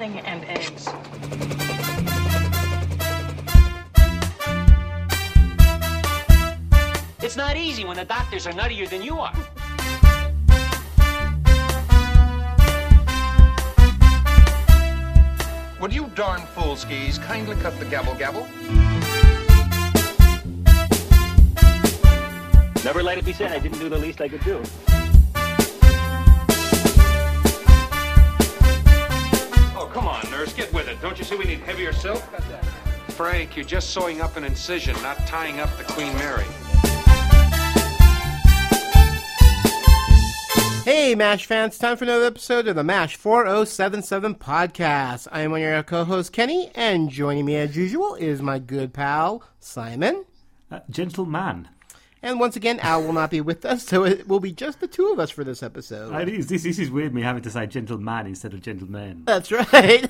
nothing and eggs. It's not easy when the doctors are nuttier than you are. Would you darn fool skis kindly cut the gabble gabble? Never let it be said I didn't do the least I could do. Oh, come on, nurse, get with it. Don't you see we need heavier silk? Frank, you're just sewing up an incision, not tying up the Queen Mary. Hey, MASH fans, time for another episode of the MASH 4077 podcast. I am one of your co-hosts, Kenny, and joining me as usual is my good pal, Simon. Gentleman. And once again, Al will not be with us, so it will be just the two of us for this episode. It is. This is weird, me having to say gentleman instead of gentleman. That's right.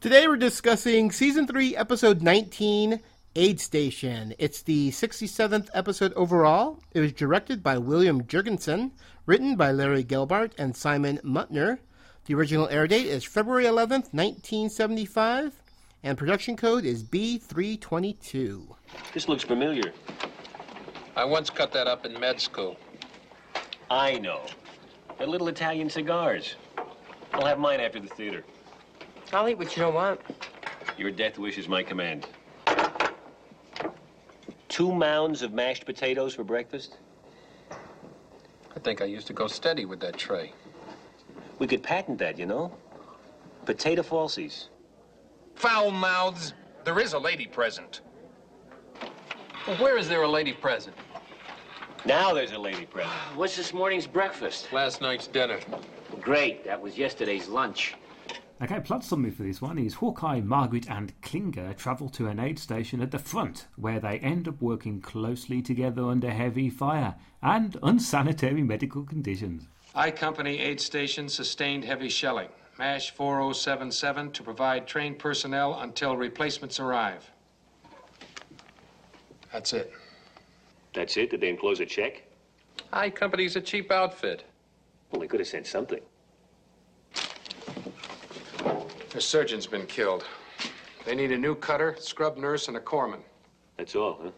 Today we're discussing Season 3, Episode 19, Aid Station. It's the 67th episode overall. It was directed by William Jurgensen, written by Larry Gelbart and Simon Muttner. The original air date is February 11th, 1975, and production code is B322. This looks familiar. I once cut that up in med school. I know. They're little Italian cigars. I'll have mine after the theater. I'll eat what you don't want. Your death wish is my command. 2 mounds of mashed potatoes for breakfast? I think I used to go steady with that tray. We could patent that, you know? Potato falsies. Foul mouths. There is a lady present. Well, where is there a lady present? Now there's a lady present. What's this morning's breakfast? Last night's dinner. Great. That was yesterday's lunch. Okay, plot summary for this one is Hawkeye, Margaret and Klinger travel to an aid station at the front, where they end up working closely together under heavy fire and unsanitary medical conditions. I Company aid station sustained heavy shelling. MASH 4077 to provide trained personnel until replacements arrive. That's it. That's it? Did they enclose a check? I Company's a cheap outfit. Well, they could have sent something. Their surgeon's been killed. They need a new cutter, scrub nurse, and a corpsman. That's all, huh?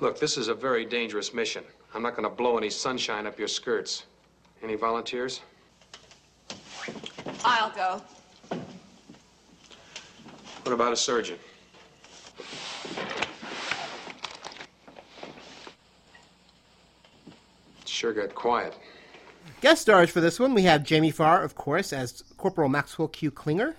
Look, this is a very dangerous mission. I'm not going to blow any sunshine up your skirts. Any volunteers? I'll go. What about a surgeon? Sure got quiet. Guest stars for this one, we have Jamie Farr, of course, as Corporal Maxwell Q. Klinger.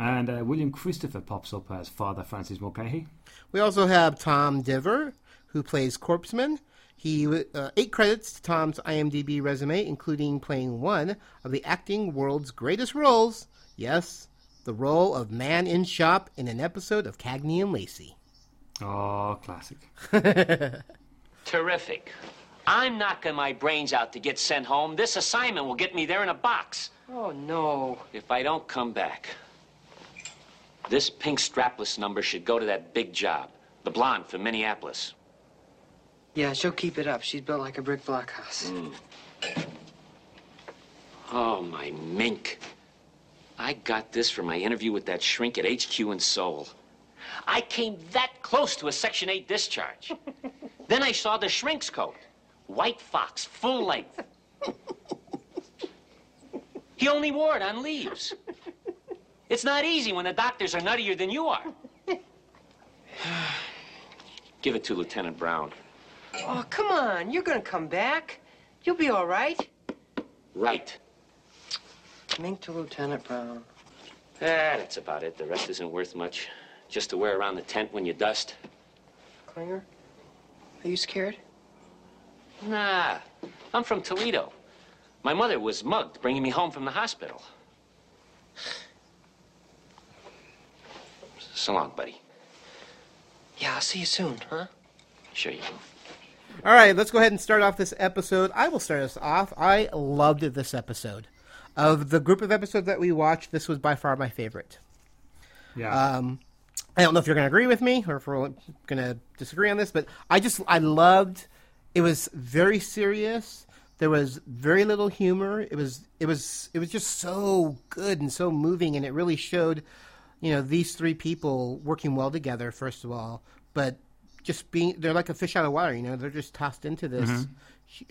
And William Christopher pops up as Father Francis Mulcahy. We also have Tom Dever, who plays Corpsman. He 8 credits to Tom's IMDb resume, including playing one of the acting world's greatest roles. Yes, the role of Man in Shop in an episode of Cagney and Lacey. Oh, classic. Terrific. I'm knocking my brains out to get sent home. This assignment will get me there in a box. Oh, no. If I don't come back... This pink strapless number should go to that big job, the blonde from Minneapolis. Yeah, she'll keep it up. She's built like a brick blockhouse. Mm. Oh, my mink. I got this for my interview with that shrink at HQ in Seoul. I came that close to a Section 8 discharge. Then I saw the shrink's coat. White fox, full length. He only wore it on leaves. It's not easy when the doctors are nuttier than you are. Give it to Lieutenant Brown. Oh, come on. You're going to come back. You'll be all right. Right. Mink to Lieutenant Brown. That's about it. The rest isn't worth much. Just to wear around the tent when you dust. Klinger, are you scared? Nah. I'm from Toledo. My mother was mugged bringing me home from the hospital. So long, buddy. Yeah, I'll see you soon, huh? Sure you will. All right, let's go ahead and start off this episode. I will start us off. I loved this episode. Of the group of episodes that we watched, this was by far my favorite. Yeah. I don't know if you're going to agree with me or if we're going to disagree on this, but I loved, it was very serious. There was very little humor. It was just so good and so moving, and it really showed, you know, these three people working well together, first of all, but just being, they're like a fish out of water, you know, they're just tossed into this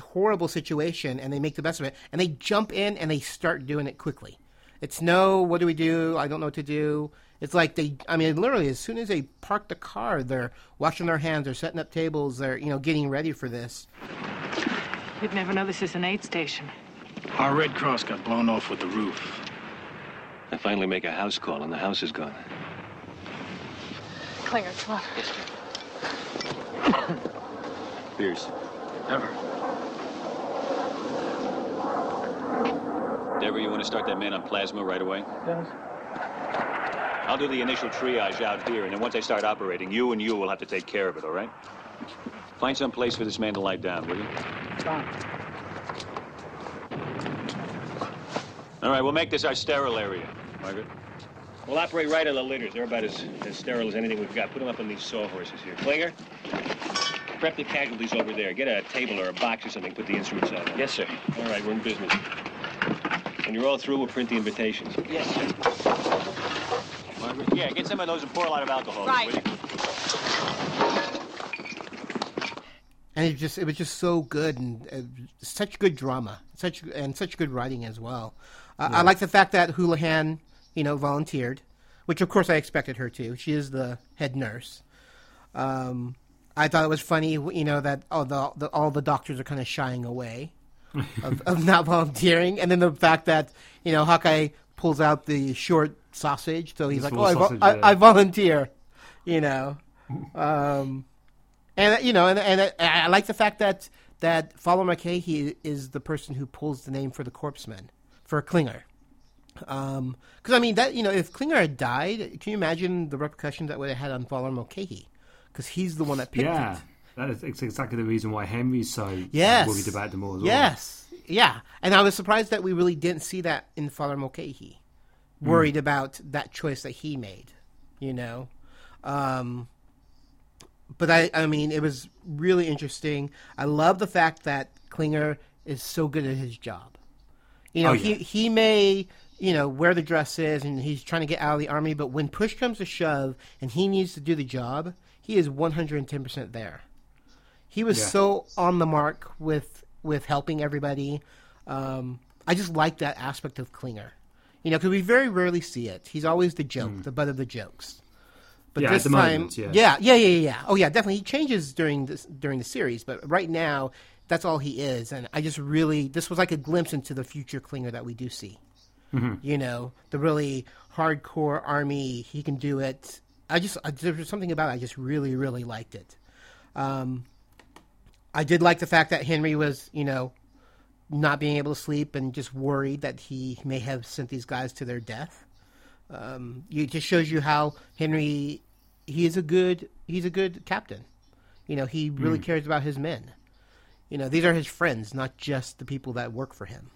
horrible situation, and they make the best of it, and they jump in and they start doing it quickly. It's no, what do we do? I don't know what to do. It's like literally as soon as they park the car, they're washing their hands, they're setting up tables, they're, you know, getting ready for this. You'd never know this is an aid station. Our Red Cross got blown off with the roof. I finally make a house call, and the house is gone. Klinger, come on. Yes, ma'am. Beers. Dever, you want to start that man on plasma right away? Yes. I'll do the initial triage out here, and then once I start operating, you and you will have to take care of it, all right? Find some place for this man to lie down, will you? All right, we'll make this our sterile area, Margaret. We'll operate right on the litters. They're about as sterile as anything we've got. Put them up on these sawhorses here. Klinger, prep the casualties over there. Get a table or a box or something. Put the instruments on. Yes, sir. All right, we're in business. When you're all through, we'll print the invitations. Yes, sir. Margaret, yeah, get some of those and pour a lot of alcohol. Right. And it was just so good, and such good drama, such good writing as well. I like the fact that Houlihan, you know, volunteered, which of course I expected her to. She is the head nurse. I thought it was funny, you know, that all the doctors are kind of shying away of not volunteering, and then the fact that, you know, Hawkeye pulls out the short sausage, so he's like, "Oh, I volunteer," you know. And, you know, and I like the fact that Fowler McKay is the person who pulls the name for the corpseman, for Klinger. Because, I mean, that, you know, if Klinger had died, can you imagine the repercussions that would have had on Fowler McKay? Because he's the one that picked it. That is exactly the reason why Henry's so worried about them all as well. Yes, yeah. And I was surprised that we really didn't see that in Fowler McKay, worried about that choice that he made, you know. But I mean, it was really interesting. I love the fact that Klinger is so good at his job. You know, he may, you know, wear the dresses and he's trying to get out of the army, but when push comes to shove and he needs to do the job, he is 110% there. He was so on the mark with helping everybody. I just like that aspect of Klinger, you know, because we very rarely see it. He's always the joke, the butt of the jokes. But this time, yeah. Oh, yeah, definitely. He changes during the series, but right now, that's all he is. And I just really, this was like a glimpse into the future Klinger that we do see. Mm-hmm. You know, the really hardcore army. He can do it. There was something about it. I just really, really liked it. I did like the fact that Henry was, you know, not being able to sleep and just worried that he may have sent these guys to their death. It just shows you how Henry. He's a good captain. You know, he really cares about his men. You know, these are his friends, not just the people that work for him.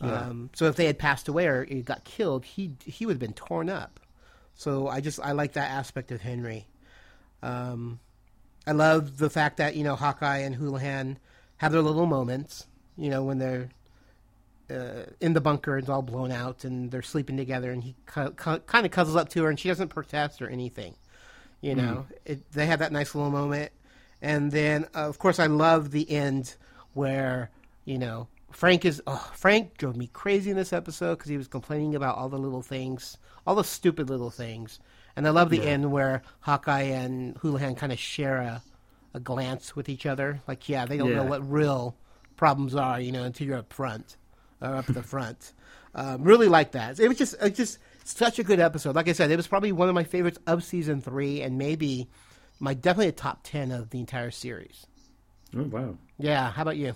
Yeah. So if they had passed away or got killed, he would have been torn up. So I like that aspect of Henry. I love the fact that, you know, Hawkeye and Houlihan have their little moments. You know, when they're in the bunker, it's all blown out, and they're sleeping together, and he kind of cuddles up to her, and she doesn't protest or anything. You know, they have that nice little moment. And then, of course, I love the end where, you know, Frank drove me crazy in this episode because he was complaining about all the little things, all the stupid little things. And I love the end where Hawkeye and Houlihan kind of share a glance with each other. Like, they don't know what real problems are, you know, until you're up the front. Really like that. It was just such a good episode. Like I said, it was probably one of my favorites of season 3, and maybe definitely a top 10 of the entire series. Oh, wow. Yeah. How about you?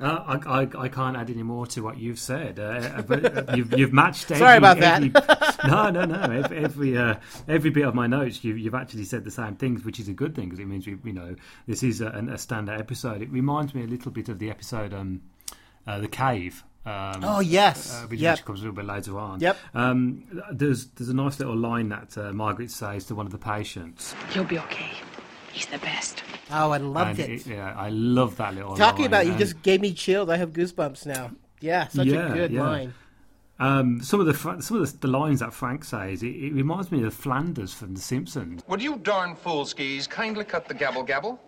I can't add any more to what you've said. But you've matched. Sorry about that. No. Every bit of my notes, you've actually said the same things, which is a good thing because it means you know, this is a standout episode. It reminds me a little bit of the episode The Cave. Oh yes, which comes a little bit later on. Yep. There's a nice little line that Margaret says to one of the patients. You'll be okay. He's the best. Oh, I loved it. Yeah, I love that little Talking line, about you just gave me chills. I have goosebumps now. Yeah, such a good line. Some of the lines that Frank says, it reminds me of Flanders from The Simpsons. Would you darn fool skis kindly cut the gabble gabble?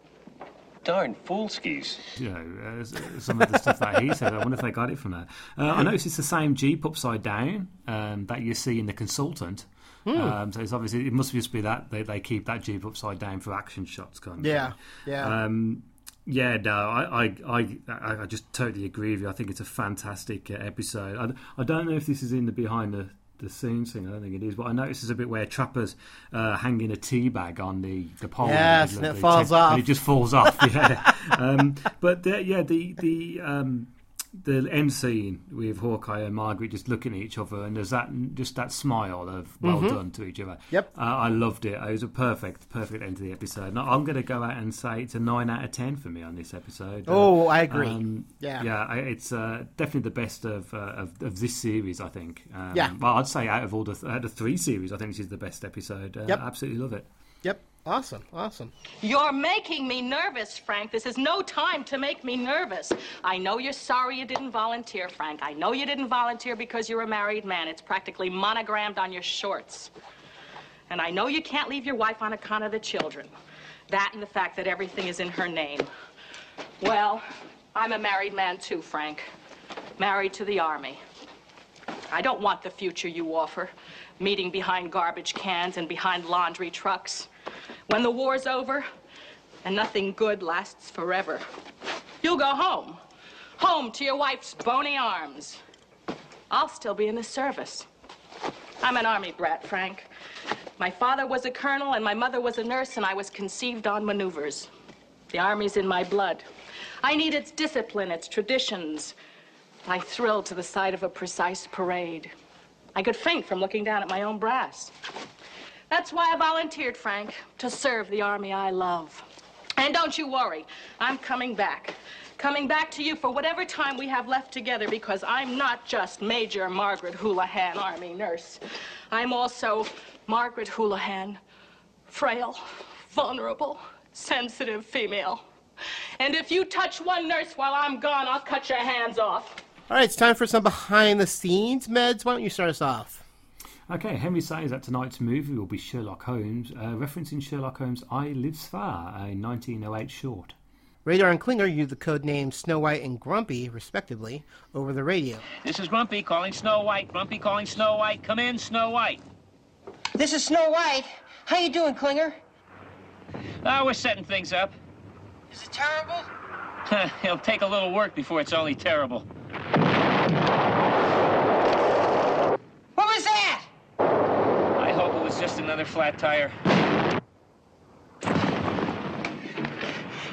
Darn fool skis. You know, some of the stuff that he said, I wonder if they got it from that. I noticed it's the same Jeep upside down that you see in The Consultant. So it's obviously, it must just be that they keep that Jeep upside down for action shots, kind of. Yeah. I just totally agree with you. I think it's a fantastic episode. I don't know if this is in the behind the scenes thing. I don't think it is, but I noticed there's a bit where Trapper's hanging a tea bag on the pole. Yes, and it falls off. And it just falls off. Yeah. The end scene with Hawkeye and Margaret just looking at each other, and there's that smile of well done to each other. Yep, I loved it. It was a perfect end to the episode. Now, I'm going to go out and say it's a 9 out of 10 for me on this episode. Oh, I agree. It's definitely the best of this series, I think. Well, I'd say out of all the three series, I think this is the best episode. Absolutely love it. Yep. Awesome. You're making me nervous, Frank. This is no time to make me nervous. I know you're sorry you didn't volunteer, Frank. I know you didn't volunteer because you're a married man. It's practically monogrammed on your shorts. And I know you can't leave your wife on account of the children. That and the fact that everything is in her name. Well, I'm a married man too, Frank. Married to the Army. I don't want the future you offer. Meeting behind garbage cans and behind laundry trucks. When the war's over, and nothing good lasts forever, you'll go home. Home to your wife's bony arms. I'll still be in the service. I'm an Army brat, Frank. My father was a colonel, and my mother was a nurse, and I was conceived on maneuvers. The Army's in my blood. I need its discipline, its traditions. I thrill to the sight of a precise parade. I could faint from looking down at my own brass. That's why I volunteered, Frank, to serve the Army I love. And don't you worry, I'm coming back. Coming back to you for whatever time we have left together, because I'm not just Major Margaret Houlihan, Army nurse. I'm also Margaret Houlihan, frail, vulnerable, sensitive female. And if you touch one nurse while I'm gone, I'll cut your hands off. All right, it's time for some behind-the-scenes, Meds. Why don't you start us off? Okay, Henry says that tonight's movie will be Sherlock Holmes, referencing Sherlock Holmes' I Lives Far, a 1908 short. Radar and Klinger use the code names Snow White and Grumpy, respectively, over the radio. This is Grumpy calling Snow White. Grumpy calling Snow White. Come in, Snow White. This is Snow White. How you doing, Klinger? We're setting things up. Is it terrible? It'll take a little work before it's only terrible. What was that? It's just another flat tire.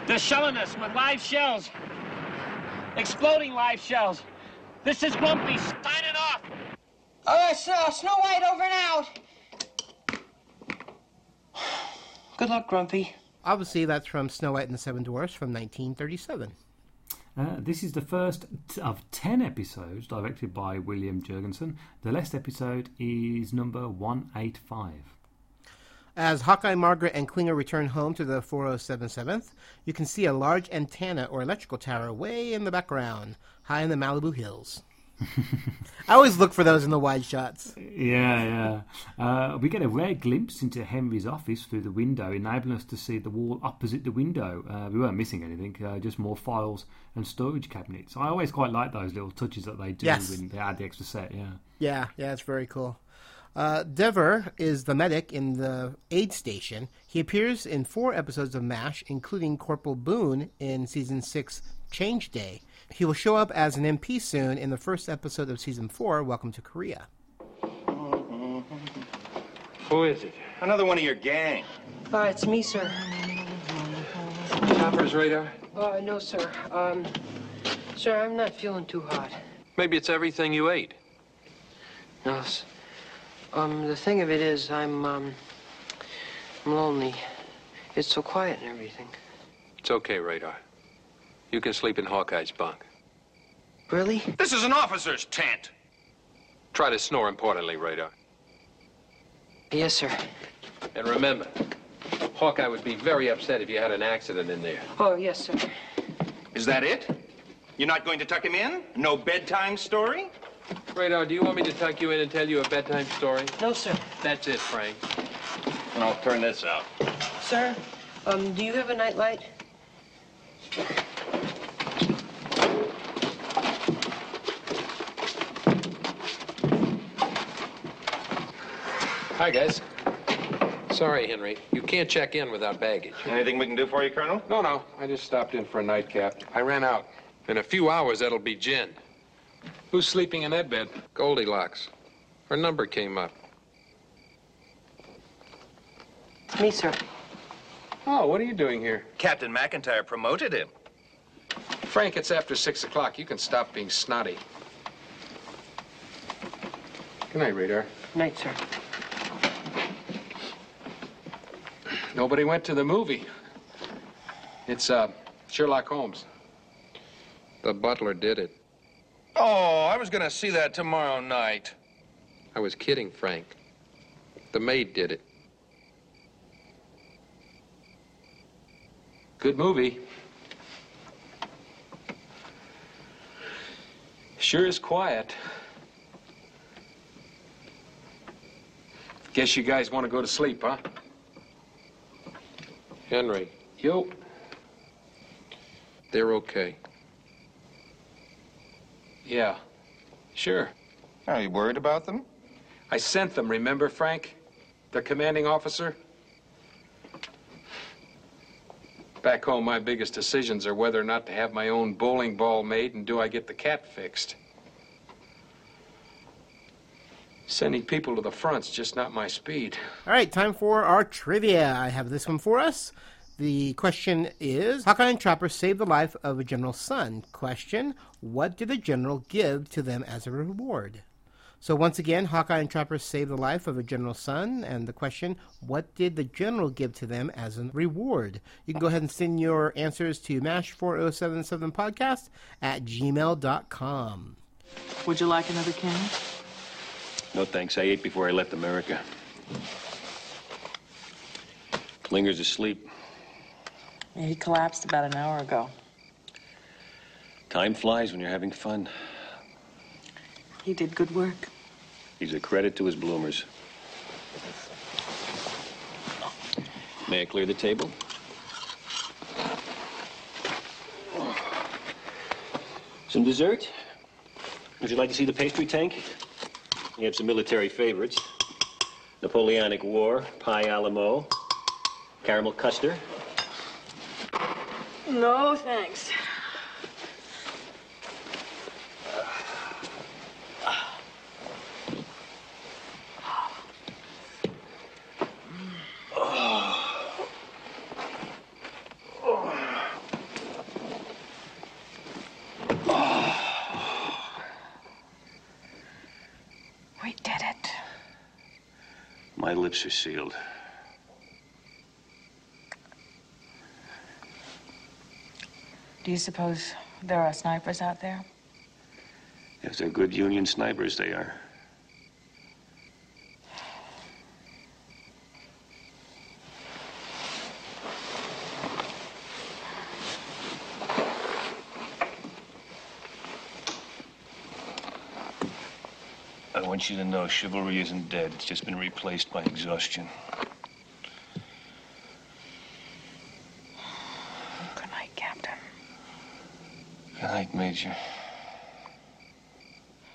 They're shelling us with live shells. Exploding live shells. This is Grumpy signing off. All right, Snow White over and out. Good luck, Grumpy. Obviously, that's from Snow White and the Seven Dwarfs from 1937. This is the first of 10 episodes directed by William Jurgensen. The last episode is number 185. As Hawkeye, Margaret, and Klinger return home to the 4077th, you can see a large antenna or electrical tower way in the background, high in the Malibu Hills. I always look for those in the wide shots. Yeah. We get a rare glimpse into Henry's office through the window, enabling us to see the wall opposite the window. We weren't missing anything, just more files and storage cabinets. I always quite like those little touches that they do when they add the extra set. Yeah, it's very cool. Dever is the medic in the aid station. He appears in 4 episodes of MASH, including Corporal Boone in Season 6 Change Day. He will show up as an MP soon in the first episode of Season 4, Welcome to Korea. Who is it? Another one of your gang. It's me, sir. Topper's radar? No, sir. Sir, I'm not feeling too hot. Maybe it's everything you ate. No, the thing of it is, I'm lonely. It's so quiet and everything. It's okay, Radar. You can sleep in Hawkeye's bunk. Really? This is an officer's tent. Try to snore importantly, Radar. Yes, sir. And remember, Hawkeye would be very upset if you had an accident in there. Oh, yes, sir. Is that it? You're not going to tuck him in? No bedtime story? Radar, do you want me to tuck you in and tell you a bedtime story? No, sir. That's it, Frank. And I'll turn this out. Sir, do you have a nightlight? Hi, guys. Sorry, Henry. You can't check in without baggage. Anything we can do for you, Colonel? No, no. I just stopped in for a nightcap. I ran out. In a few hours, that'll be gin. Who's sleeping in that bed? Goldilocks. Her number came up. Me, sir. Oh, what are you doing here? Captain McIntyre promoted him. Frank, it's after 6 o'clock. You can stop being snotty. Good night, Radar. Good night, sir. Nobody went to the movie. It's, Sherlock Holmes. The butler did it. Oh, I was gonna see that tomorrow night. I was kidding, Frank. The maid did it. Good movie. Sure is quiet. Guess you guys want to go to sleep, huh? Henry. Yo. They're okay. Yeah, sure. Are you worried about them? I sent them, remember, Frank? Their commanding officer? Back home, my biggest decisions are whether or not to have my own bowling ball made and do I get the cat fixed. Sending people to the front's just not my speed. All right, time for our trivia. I have this one for us. The question is, Hawkeye and Trapper saved the life of a general's son. Question, what did the general give to them as a reward? So once again, Hawkeye and Trapper saved the life of a general's son. And the question, what did the general give to them as a reward? You can go ahead and send your answers to mash4077podcast@gmail.com. Would you like another can? No, thanks. I ate before I left America. Lingers asleep. He collapsed about an hour ago. Time flies when you're having fun. He did good work. He's a credit to his bloomers. May I clear the table? Some dessert? Would you like to see the pastry tank? We have some military favorites. Napoleonic War, pie a la Meaux, caramel custard. No, thanks. We did it. My lips are sealed. Do you suppose there are snipers out there? If they're good Union snipers, they are. I want you to know chivalry isn't dead. It's just been replaced by exhaustion. Major.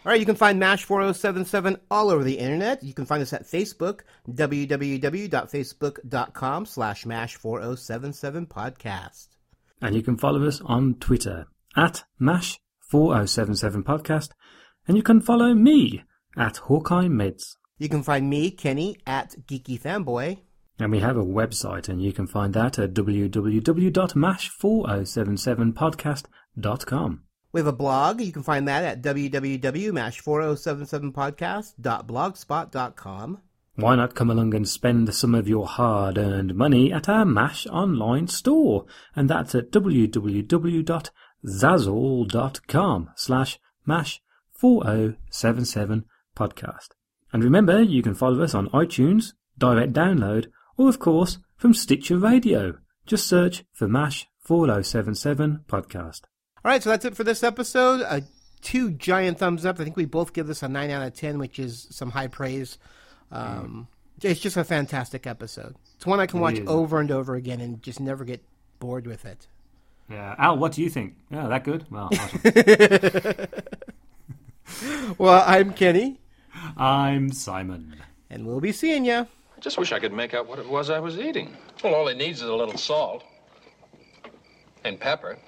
All right, you can find MASH 4077 all over the internet. You can find us at Facebook, facebook.com/MASH4077podcast. And you can follow us on Twitter at MASH4077podcast. And you can follow me at Hawkeye Mids. You can find me, Kenny, at Geeky Fanboy. And we have a website, and you can find that at www.mash4077podcast.com. We have a blog. You can find that at www.mash4077podcast.blogspot.com. Why not come along and spend some of your hard-earned money at our MASH online store? And that's at www.zazzle.com/MASH4077podcast. And remember, you can follow us on iTunes, direct download, or, of course, from Stitcher Radio. Just search for MASH 4077 podcast. All right, so that's it for this episode. Two giant thumbs up. I think we both give this a 9 out of 10, which is some high praise. It's just a fantastic episode. It's one I can watch over and over again and just never get bored with it. Yeah. Al, what do you think? Yeah, that good? Well, awesome. Well, I'm Kenny. I'm Simon. And we'll be seeing you. I just wish I could make out what it was I was eating. Well, all it needs is a little salt and pepper,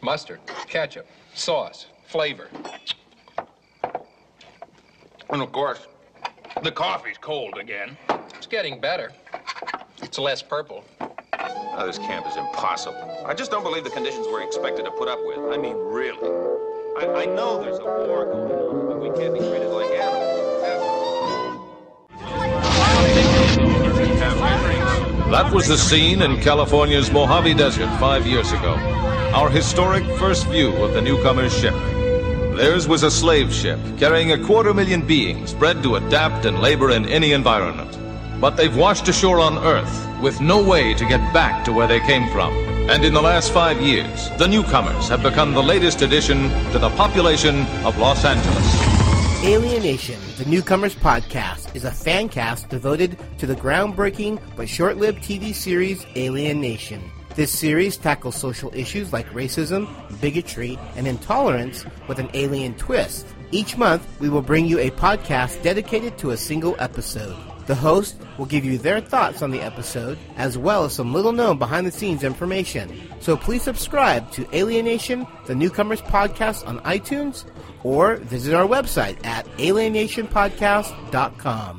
mustard, ketchup, sauce, flavor. And, of course, the coffee's cold again. It's getting better. It's less purple. Oh, this camp is impossible. I just don't believe the conditions we're expected to put up with. I mean, really. I know there's a war going on, but we can't be treated like animals. Ever. That was the scene in California's Mojave Desert 5 years ago. Our historic first view of the newcomer's ship. Theirs was a slave ship carrying 250,000 beings bred to adapt and labor in any environment. But they've washed ashore on Earth with no way to get back to where they came from. And in the last 5 years, the newcomers have become the latest addition to the population of Los Angeles. Alien Nation, the Newcomers Podcast, is a fan cast devoted to the groundbreaking but short-lived TV series Alien Nation. This series tackles social issues like racism, bigotry, and intolerance with an alien twist. Each month, we will bring you a podcast dedicated to a single episode. The host will give you their thoughts on the episode, as well as some little-known behind-the-scenes information. So please subscribe to Alien Nation, the Newcomers Podcast on iTunes, or visit our website at alienationpodcast.com.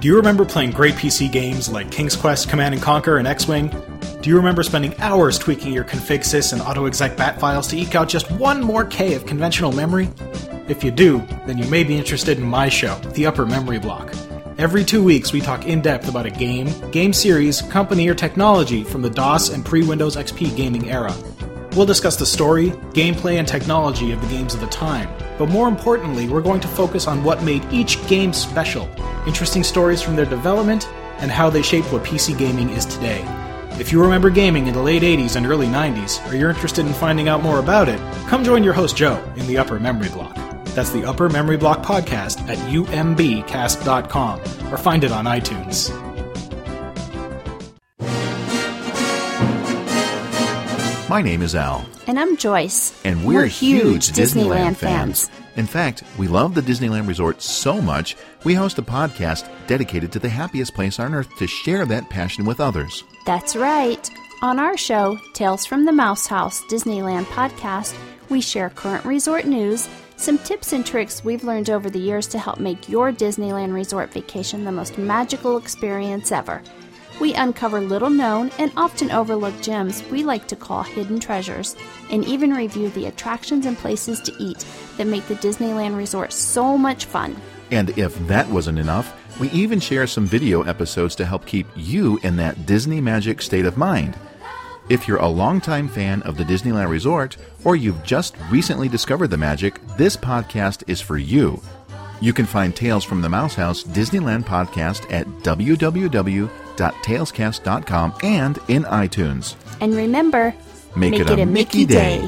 Do you remember playing great PC games like King's Quest, Command & Conquer, and X-Wing? Do you remember spending hours tweaking your config.sys and autoexec bat files to eke out just one more K of conventional memory? If you do, then you may be interested in my show, The Upper Memory Block. Every 2 weeks, we talk in-depth about a game, game series, company, or technology from the DOS and pre-Windows XP gaming era. We'll discuss the story, gameplay, and technology of the games of the time. But more importantly, we're going to focus on what made each game special, interesting stories from their development, and how they shaped what PC gaming is today. If you remember gaming in the late 80s and early 90s, or you're interested in finding out more about it, come join your host Joe in The Upper Memory Block. That's The Upper Memory Block Podcast at umbcast.com, or find it on iTunes. My name is Al. And I'm Joyce. And we're huge Disneyland fans. In fact, we love the Disneyland Resort so much, we host a podcast dedicated to the happiest place on Earth to share that passion with others. That's right. On our show, Tales from the Mouse House Disneyland Podcast, we share current resort news, some tips and tricks we've learned over the years to help make your Disneyland Resort vacation the most magical experience ever. We uncover little-known and often overlooked gems we like to call hidden treasures, and even review the attractions and places to eat that make the Disneyland Resort so much fun. And if that wasn't enough, we even share some video episodes to help keep you in that Disney magic state of mind. If you're a longtime fan of the Disneyland Resort, or you've just recently discovered the magic, this podcast is for you. You can find Tales from the Mouse House Disneyland Podcast at www.talescast.com and in iTunes. And remember, make it a Mickey day.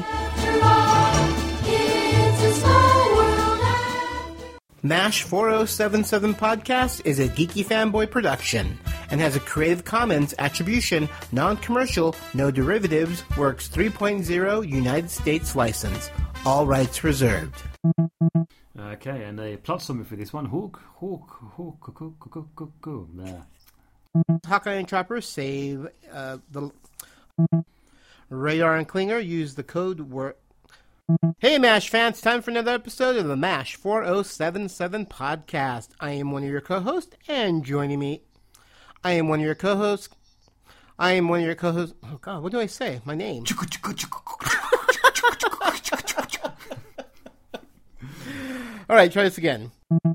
MASH 4077 Podcast is a Geeky Fanboy production and has a Creative Commons Attribution, Non-Commercial, No Derivatives, Works 3.0 United States license. All rights reserved. Okay, and the plot summary for this one. Hawkeye and Trapper save the Radar and Klinger use the code word. Hey, MASH fans, time for another episode of the MASH 4077 podcast. I am one of your co-hosts. Oh, God, what do I say? My name. All right, try this again.